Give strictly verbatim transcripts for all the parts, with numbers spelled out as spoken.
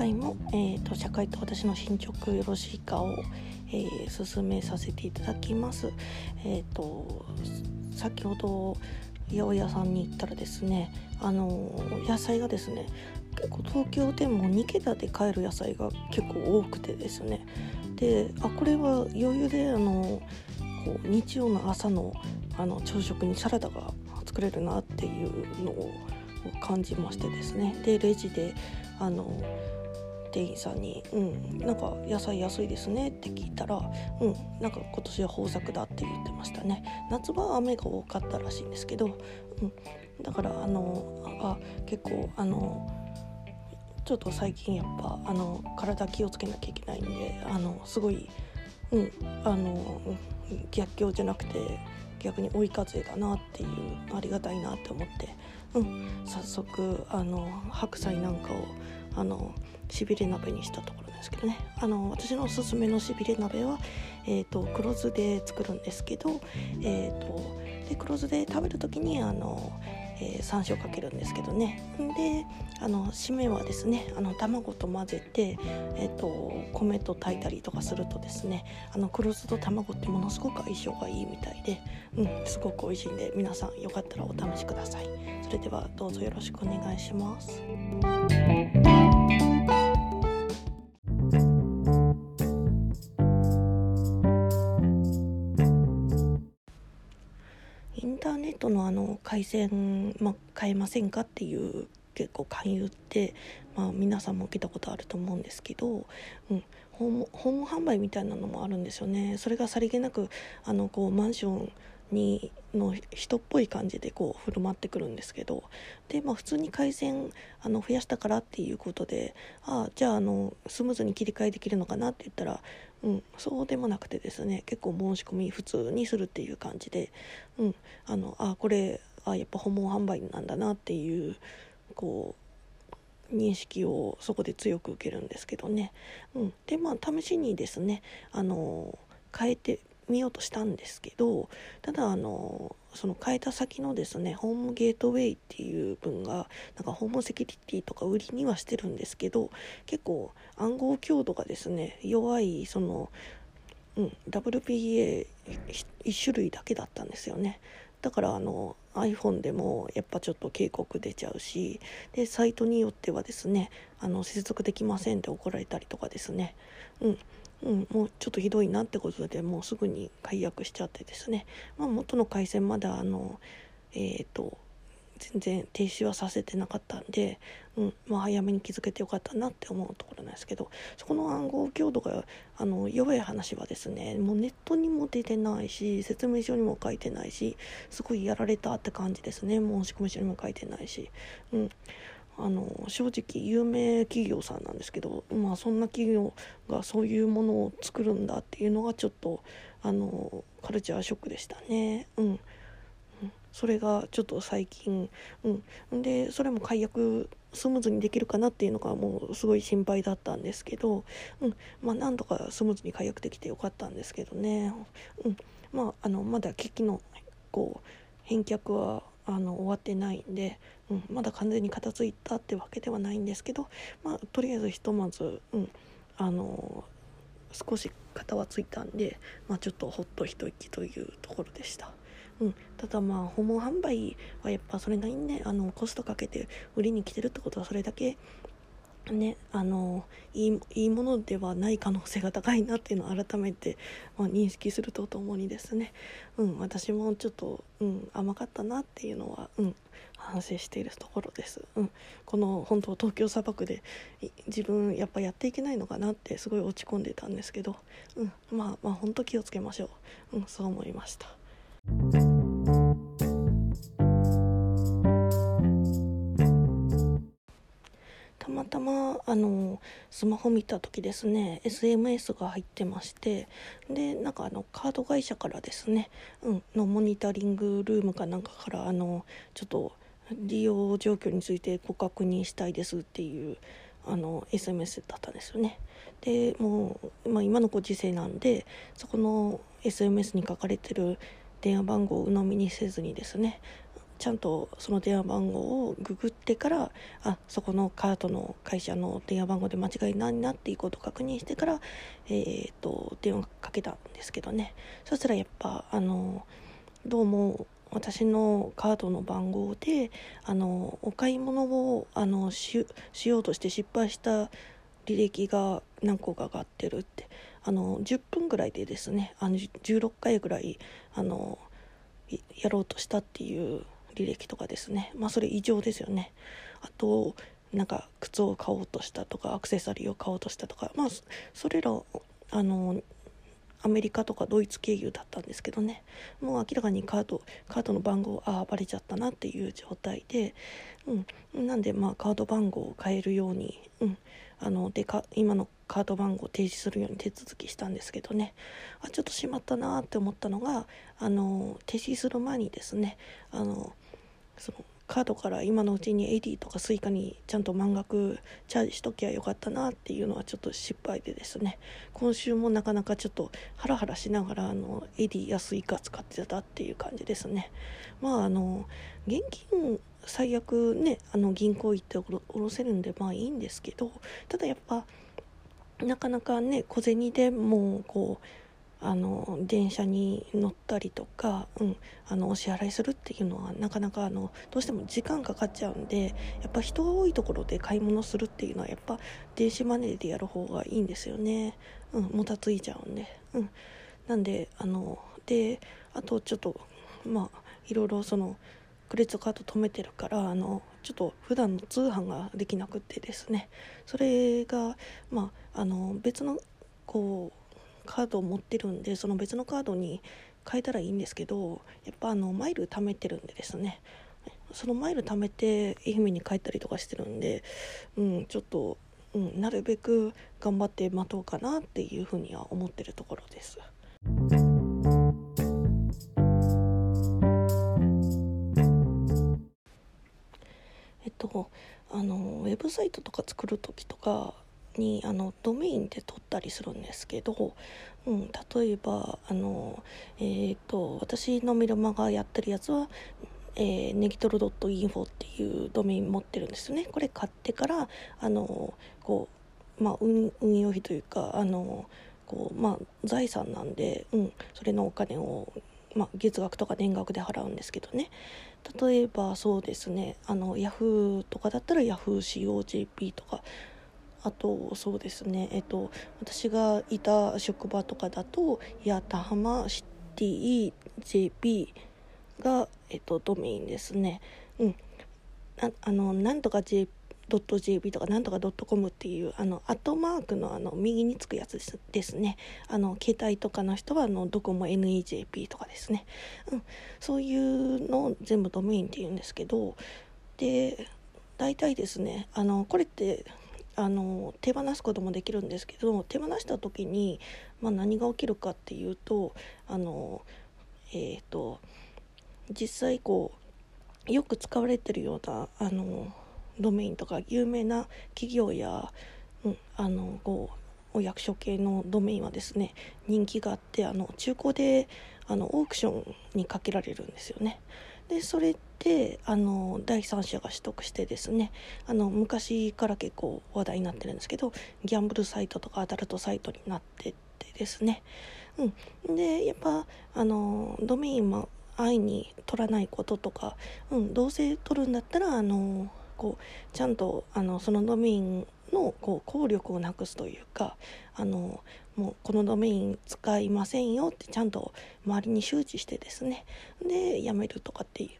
回も、えー、と社会と私の進捗よろしいかを、えー、進めさせていただきます。えー、と先ほど八百屋さんに行ったらですね、あのー、野菜がですね、結構東京でもにけたで買える野菜が結構多くてですね、であこれは余裕であのこう日曜の朝のあの朝食にサラダが作れるなっていうのを感じましてですね、でレジであの店員さんに、うん、なんか野菜安いですねって聞いたら、うん、なんか今年は豊作だって言ってましたね。夏場は雨が多かったらしいんですけど、うん、だからあのあ結構あのちょっと最近やっぱあの体気をつけなきゃいけないんで、あのすごい、うん、あの逆境じゃなくて逆に追い風だなっていう、ありがたいなって思って、うん、早速あの白菜なんかをあのしびれ鍋にしたところですけどね。あの私のおすすめのしびれ鍋は、えー、と黒酢で作るんですけど、えー、とで黒酢で食べるときにあの、えー、山椒かけるんですけどね。であの締めはですね、あの卵と混ぜて、えー、と米と炊いたりとかするとですね、あの黒酢と卵ってものすごく相性がいいみたいで、うん、すごく美味しいんで、皆さんよかったらお試しください。それではどうぞよろしくお願いします。あの回線、まあ、変えませんかっていう結構勧誘って、まあ、皆さんも受けたことあると思うんですけど、うん、訪問、訪問販売みたいなのもあるんですよね。それがさりげなくあのこうマンションにの人っぽい感じでこう振る舞ってくるんですけど、で、まあ、普通に回線あの増やしたからっていうことで、あじゃあ、 あのスムーズに切り替えできるのかなって言ったら、うん、そうでもなくてですね、結構申し込み普通にするっていう感じで、うん、あのあこれあやっぱ訪問販売なんだなっていうこう認識をそこで強く受けるんですけどね、うん、でまあ試しにですねあの変えてみようとしたんですけど、ただあのその変えた先のですねホームゲートウェイっていう分がなんかホームセキュリティとか売りにはしてるんですけど、結構暗号強度がですね弱い、その、うん、ダブリューピーエー 一種類だけだったんですよね。だからあの iPhone でもやっぱちょっと警告出ちゃうし、でサイトによってはですねあの接続できませんって怒られたりとかですね、うんうん、もうちょっとひどいなってことでもうすぐに解約しちゃってですね、まあ、元の回線まだあの、えー、と全然停止はさせてなかったんで、うんまあ、早めに気づけてよかったなって思うところなんですけど、そこの暗号強度があの弱い話はですねもうネットにも出てないし、説明書にも書いてないし、すごいやられたって感じですね。申し込み書にも書いてないし、うんあの正直有名企業さんなんですけど、まあ、そんな企業がそういうものを作るんだっていうのがちょっとあのカルチャーショックでしたね、うん、それがちょっと最近、うん、でそれも解約スムーズにできるかなっていうのがもうすごい心配だったんですけど、うんまあ、なんとかスムーズに解約できてよかったんですけどね、うんまあ、あのまだ機器のこう返却はあの終わってないんで、うん、まだ完全に片付いたってわけではないんですけど、まあ、とりあえずひとまず、うん、あの少し片はついたんで、まあ、ちょっとほっと一息というところでした、うん、ただまあ訪問販売はやっぱそれなりにねあのコストかけて売りに来てるってことはそれだけね、あのいい、いいものではない可能性が高いなっていうのを改めて、まあ、認識するとともにですね、うん、私もちょっと、うん、甘かったなっていうのは、うん、反省しているところです、うん、この本当東京砂漠で自分やっぱやっていけないのかなってすごい落ち込んでたんですけど、うん、まあまあ本当気をつけましょう、うん、そう思いました。たまたまあのスマホ見た時ですね エスエムエス が入ってまして、でなんかあのカード会社からですね、うん、のモニタリングルームかなんかからあのちょっと利用状況についてご確認したいですっていうあの エスエムエス だったんですよね。でもう、まあ、今のご時世なんでそこの エスエムエス に書かれてる電話番号を鵜呑みにせずにですねちゃんとその電話番号をググってから、あそこのカートの会社の電話番号で間違いないなっていうことを確認してから、えー、と電話かけたんですけどね、そしたらやっぱあのどうも私のカードの番号であのお買い物をあの し, しようとして失敗した履歴が何個かがあってるって、あのじゅっぷんぐらいでですね、あのじゅうろっかいぐらいあのやろうとしたっていう履歴とかですね、まあそれ異常ですよね。あとなんか靴を買おうとしたとかアクセサリーを買おうとしたとか、まあそれらあのアメリカとかドイツ経由だったんですけどね、もう明らかにカードカードの番号あバレちゃったなっていう状態で、うん、なんでまあカード番号を変えるように、うん、あのでか今のカード番号を提示するように手続きしたんですけどね、あちょっとしまったなって思ったのが、あの提示する前にですね、あのそのカードから今のうちに エーディー とか スイカ にちゃんと満額チャージしときゃよかったなっていうのはちょっと失敗でですね、今週もなかなかちょっとハラハラしながらあの エーディー や スイカ 使ってたっていう感じですね。まああの現金最悪ね、あの銀行行って下ろせるんでまあいいんですけど、ただやっぱなかなかね小銭でもうこうあの電車に乗ったりとか、うん、あのお支払いするっていうのはなかなかあのどうしても時間かかっちゃうんで、やっぱ人が多いところで買い物するっていうのはやっぱ電子マネーでやる方がいいんですよね、うん、もたついちゃうんで、うん、なんであのであとちょっとまあいろいろそのクレジットカード止めてるから、あのちょっと普段の通販ができなくてですね、それがまああの別のこうカードを持ってるんで、その別のカードに変えたらいいんですけど、やっぱあのマイル貯めてるんでですね、そのマイル貯めて愛媛に帰ったりとかしてるんで、うん、ちょっと、うん、なるべく頑張って待とうかなっていうふうには思ってるところです。えっとあのウェブサイトとか作る時とかにあのドメインで取ったりするんですけど、うん、例えばあの、えー、と私のメルマガやってるやつは、えー、ネギトロドットインフォ っていうドメイン持ってるんですよね。これ買ってからあのこう、まあ、運用費というかあのこう、まあ、財産なんで、うん、それのお金を、まあ、月額とか年額で払うんですけどね、例えばそうですね、あの Yahoo とかだったら ヤフー シーオージェーピー とか、あとそうですね、えっと、私がいた職場とかだと八幡浜シティ ジェーピー が、えっと、ドメインですね、うん、ああのなんとか ジェーピー とかなんとか ドットコム っていうあのアットマーク の, あの右につくやつです、ですね、あの携帯とかの人はあのドコモ エヌイージェーピー とかですね、うん、そういうのを全部ドメインっていうんですけど、で大体ですねあのこれってあの手放すこともできるんですけど、手放した時に、まあ、何が起きるかっていうとあの、えー、と実際こうよく使われてるようなあのドメインとか有名な企業や、うん、あのこうお役所系のドメインはですね人気があって、あの中古であのオークションにかけられるんですよね。でそれであの第三者が取得してですね、あの昔から結構話題になってるんですけど、ギャンブルサイトとかアダルトサイトになってってですね、うん、でやっぱあのドメインも安易に取らないこととか、うん、どうせ取るんだったらあのこうちゃんとあのそのドメインのこう効力をなくすというか、あのもうこのドメイン使いませんよってちゃんと周りに周知してですね、でやめるとかっていう、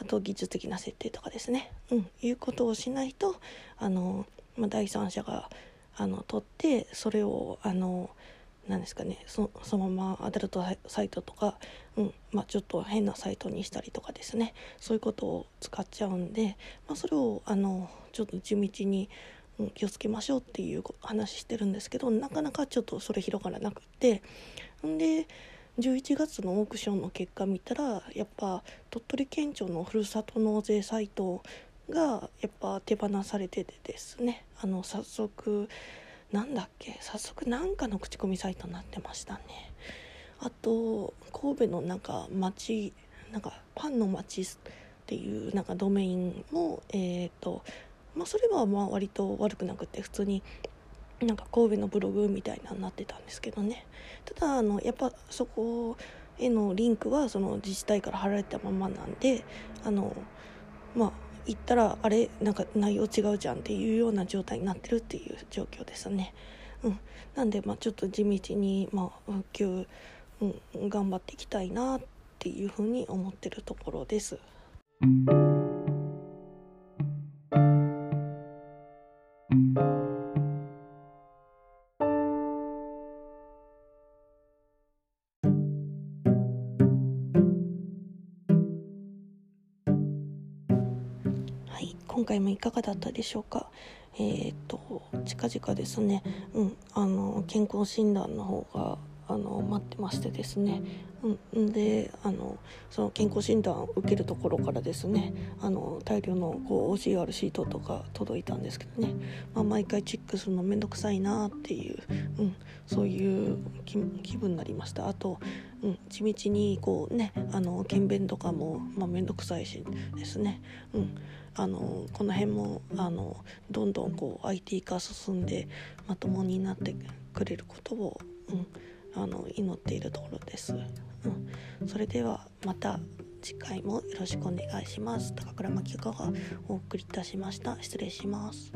あと技術的な設定とかですね、うん、いうことをしないとあの、まあ、第三者があの取ってそれをあのなんですかね そ, そのままアダルトサイトとか、うんまあ、ちょっと変なサイトにしたりとかですね、そういうことを使っちゃうんで、まあ、それをあのちょっと地道に気をつけましょうっていう話してるんですけど、なかなかちょっとそれ広がらなくて、んでじゅういちがつのオークションの結果見たらやっぱ鳥取県庁のふるさと納税サイトがやっぱ手放されててですね、あの早速なんだっけ早速なんかの口コミサイトになってましたね。あと神戸のなんか町なんかパンの町っていうなんかドメインも、えーとまあ、それはまあ割と悪くなくて、普通になんか神戸のブログみたいなになってたんですけどね。ただあのやっぱそこへのリンクはその自治体から貼られたままなんで、あのまあ行ったらあれなんか内容違うじゃんっていうような状態になってるっていう状況ですね。うん、なんでまあちょっと地道にまあ復旧、うん、頑張っていきたいなっていうふうに思ってるところです。はい、今回もいかがだったでしょうか。えー、と近々ですね、うん、あの健康診断の方があの待ってましてですね、うん、であのその健康診断を受けるところからですね、あの大量のこう オーシーアール シートとか届いたんですけどね、まあ、毎回チェックするのめんどくさいなっていう、うん、そういう気分になりました。あと、うん、地道にこうねあの検便とかも、まあ、めんどくさいしですね、うんあのこの辺もあのどんどんこう アイティー 化進んでまともになってくれることを、うん、あの祈っているところです、うん、それではまた次回もよろしくお願いします。高倉真希子がお送りいたしました。失礼します。